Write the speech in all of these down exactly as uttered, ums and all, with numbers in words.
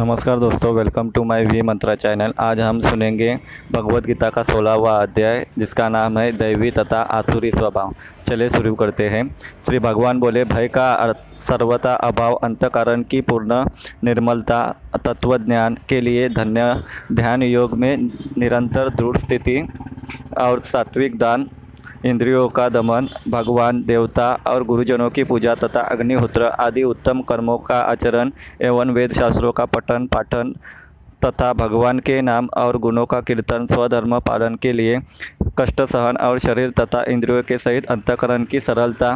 नमस्कार दोस्तों, welcome to my V Mantra channel. आज हम सुनेंगे भगवद्गीता का सोलहवां अध्याय जिसका नाम है दैवी तथा आसुरी स्वभाव। चलिए शुरू करते हैं। श्री भगवान बोले, भय का अर्थ सर्वथा अभाव, अंतःकरण की पूर्ण निर्मलता, तत्व ज्ञान के लिए धन्य, ध्यान योग में निरंतर दृढ़ स्थिति और सात्विक दान, इंद्रियों का दमन, भगवान देवता और गुरुजनों की पूजा तथा अग्निहोत्र आदि उत्तम कर्मों का आचरण एवं वेद शास्त्रों का पठन पाठन तथा भगवान के नाम और गुणों का कीर्तन, स्वधर्म पालन के लिए कष्ट सहन और शरीर तथा इंद्रियों के सहित अंतःकरण की सरलता,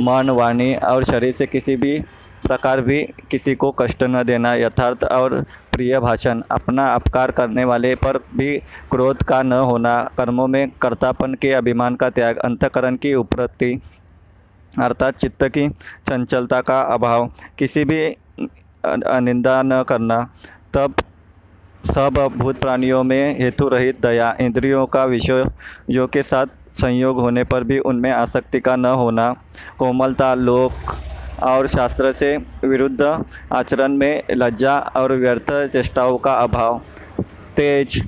मन वाणी और शरीर से किसी भी प्रकार भी किसी को कष्ट न देना, यथार्थ और प्रिय भाषण, अपना अपकार करने वाले पर भी क्रोध का न होना, कर्मों में कर्तापन के अभिमान का त्याग, अंतःकरण की उपरति अर्थात चित्त की चंचलता का अभाव, किसी भी निंदा न करना, तब सब भूत प्राणियों में हेतु रहित दया, इंद्रियों का विषयों के साथ संयोग होने पर भी उनमें आसक्ति का न होना, कोमलता, लोक और शास्त्र से विरुद्ध आचरण में लज्जा और व्यर्थ चेष्टाओं का अभाव, तेज,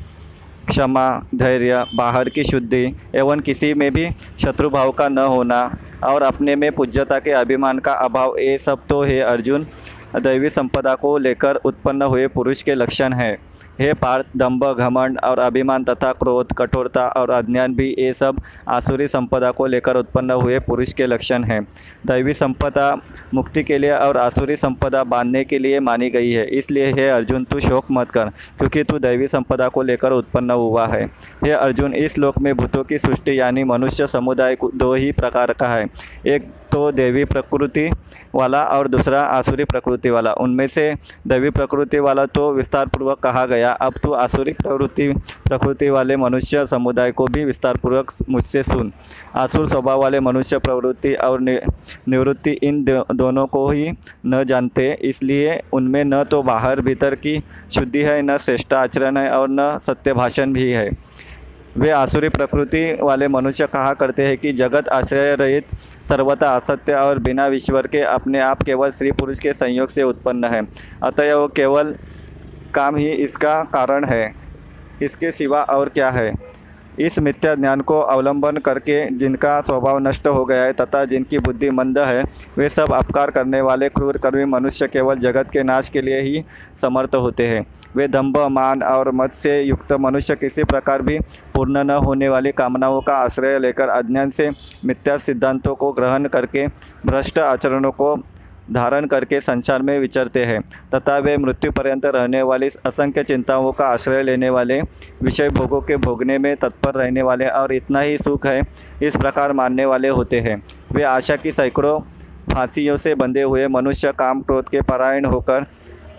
क्षमा, धैर्य, बाहर की शुद्धि एवं किसी में भी शत्रुभाव का न होना और अपने में पूज्यता के अभिमान का अभाव, ये सब तो हे अर्जुन दैवी संपदा को लेकर उत्पन्न हुए पुरुष के लक्षण हैं। हे पार्थ, दंभ, घमंड और अभिमान तथा क्रोध, कठोरता और अज्ञान भी ये सब आसुरी संपदा को लेकर उत्पन्न हुए पुरुष के लक्षण हैं। दैवी संपदा मुक्ति के लिए और आसुरी संपदा बांधने के लिए मानी गई है, इसलिए हे अर्जुन तू शोक मत कर, क्योंकि तू दैवी संपदा को लेकर उत्पन्न हुआ है। हे अर्जुन, इस लोक में भूतों की सृष्टि यानी मनुष्य समुदाय दो ही प्रकार का है, एक तो देवी प्रकृति वाला और दूसरा आसुरी प्रकृति वाला। उनमें से देवी प्रकृति वाला तो विस्तारपूर्वक कहा गया, अब तू आसुरी प्रवृत्ति प्रकृति वाले मनुष्य समुदाय को भी विस्तारपूर्वक मुझसे सुन। आसुर स्वभाव वाले मनुष्य प्रवृत्ति और निवृत्ति इन दोनों को ही न जानते, इसलिए उनमें न तो बाहर भीतर की शुद्धि है, न श्रेष्ठ आचरण है और न सत्य भाषण भी है। वे आसुरी प्रकृति वाले मनुष्य कहा करते हैं कि जगत आश्रय रहित, सर्वथा असत्य और बिना ईश्वर के अपने आप केवल स्त्री पुरुष के संयोग से उत्पन्न है, अतएव केवल काम ही इसका कारण है, इसके सिवा और क्या है। इस मिथ्या ज्ञान को अवलंबन करके जिनका स्वभाव नष्ट हो गया है तथा जिनकी बुद्धि मंद है, वे सब अपकार करने वाले क्रूरकर्मी मनुष्य केवल जगत के नाश के लिए ही समर्थ होते हैं। वे दंभ, मान और मद से युक्त मनुष्य किसी प्रकार भी पूर्ण न होने वाली कामनाओं का आश्रय लेकर अज्ञान से मिथ्या सिद्धांतों को ग्रहण करके भ्रष्ट आचरणों को धारण करके संसार में विचरते हैं तथा वे मृत्यु पर्यंत रहने वाली असंख्य चिंताओं का आश्रय लेने वाले, विषय भोगों के भोगने में तत्पर रहने वाले और इतना ही सुख है इस प्रकार मानने वाले होते हैं। वे आशा की सैकड़ों फांसियों से बंधे हुए मनुष्य काम क्रोध के परायण होकर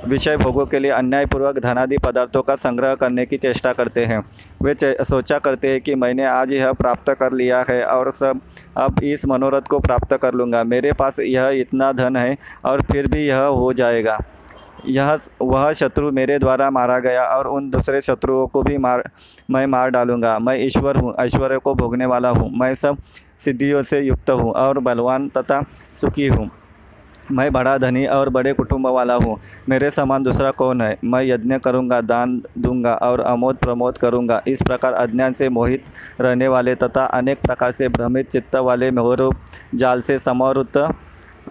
विषय भोगों के लिए अन्यायपूर्वक धनादि पदार्थों का संग्रह करने की चेष्टा करते हैं। वे सोचा करते हैं कि मैंने आज यह प्राप्त कर लिया है और सब अब इस मनोरथ को प्राप्त कर लूँगा, मेरे पास यह इतना धन है और फिर भी यह हो जाएगा, यह वह शत्रु मेरे द्वारा मारा गया और उन दूसरे शत्रुओं को भी मार मैं मार डालूँगा, मैं ईश्वर हूँ, ऐश्वर्य को भोगने वाला हूँ, मैं सब सिद्धियों से युक्त हूँ और बलवान तथा सुखी हूँ, मैं बड़ा धनी और बड़े कुटुंब वाला हूँ, मेरे समान दूसरा कौन है, मैं यज्ञ करूँगा, दान दूंगा और अमोद प्रमोद करूँगा। इस प्रकार अज्ञान से मोहित रहने वाले तथा अनेक प्रकार से भ्रमित चित्त वाले मोहरूप जाल से समावृत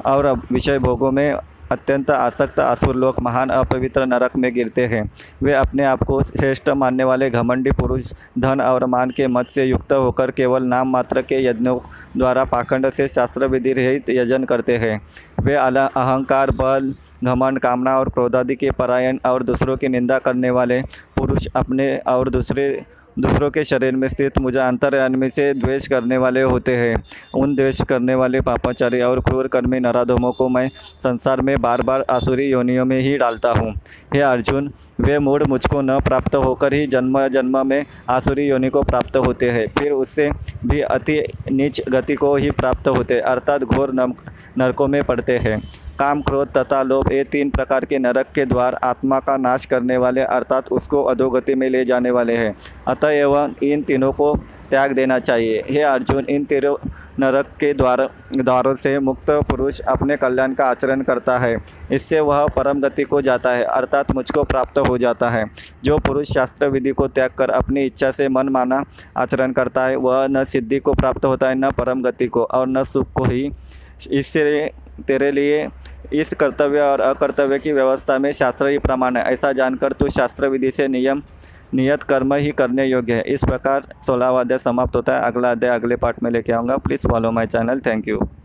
और विषय भोगों में अत्यंत आसक्त आसुर लोग महान अपवित्र नरक में गिरते हैं। वे अपने आप को श्रेष्ठ मानने वाले घमंडी पुरुष धन और मान के मत से युक्त होकर केवल नाम मात्र के यज्ञों द्वारा पाखंड से शास्त्र विधि रहित यजन करते हैं। वे आला अहंकार, बल, घमंड, कामना और क्रोधादि के परायण और दूसरों की निंदा करने वाले पुरुष अपने और दूसरे दूसरों के शरीर में स्थित मुझा अंतर्यामी में से द्वेष करने वाले होते हैं। उन द्वेष करने वाले पापाचारी और क्रूरकर्मी नराधमों को मैं संसार में बार बार आसुरी योनियों में ही डालता हूँ। हे अर्जुन, वे मूढ़ मुझको न प्राप्त होकर ही जन्म जन्म में आसुरी योनि को प्राप्त होते हैं, फिर उससे भी अति नीच गति को ही प्राप्त होते अर्थात घोर नरकों में पड़ते हैं। काम, क्रोध तथा लोभ ये तीन प्रकार के नरक के द्वार आत्मा का नाश करने वाले अर्थात उसको अधोगति में ले जाने वाले हैं, अतएव इन तीनों को त्याग देना चाहिए। हे अर्जुन, इन तीनों नरक के द्वार द्वारों से मुक्त पुरुष अपने कल्याण का आचरण करता है, इससे वह परम गति को जाता है अर्थात मुझको प्राप्त हो जाता है। जो पुरुष शास्त्र विधि को त्याग कर अपनी इच्छा से मनमाना आचरण करता है वह न सिद्धि को प्राप्त होता है, न परम गति को और न सुख को ही। इससे तेरे लिए इस कर्तव्य और अकर्तव्य की व्यवस्था में शास्त्र ही प्रमाण है, ऐसा जानकर तू शास्त्र विधि से नियम नियत कर्म ही करने योग्य है। इस प्रकार सोलहवां अध्याय समाप्त होता है। अगला अध्याय अगले पार्ट में लेके आऊँगा। Please follow my channel. Thank you.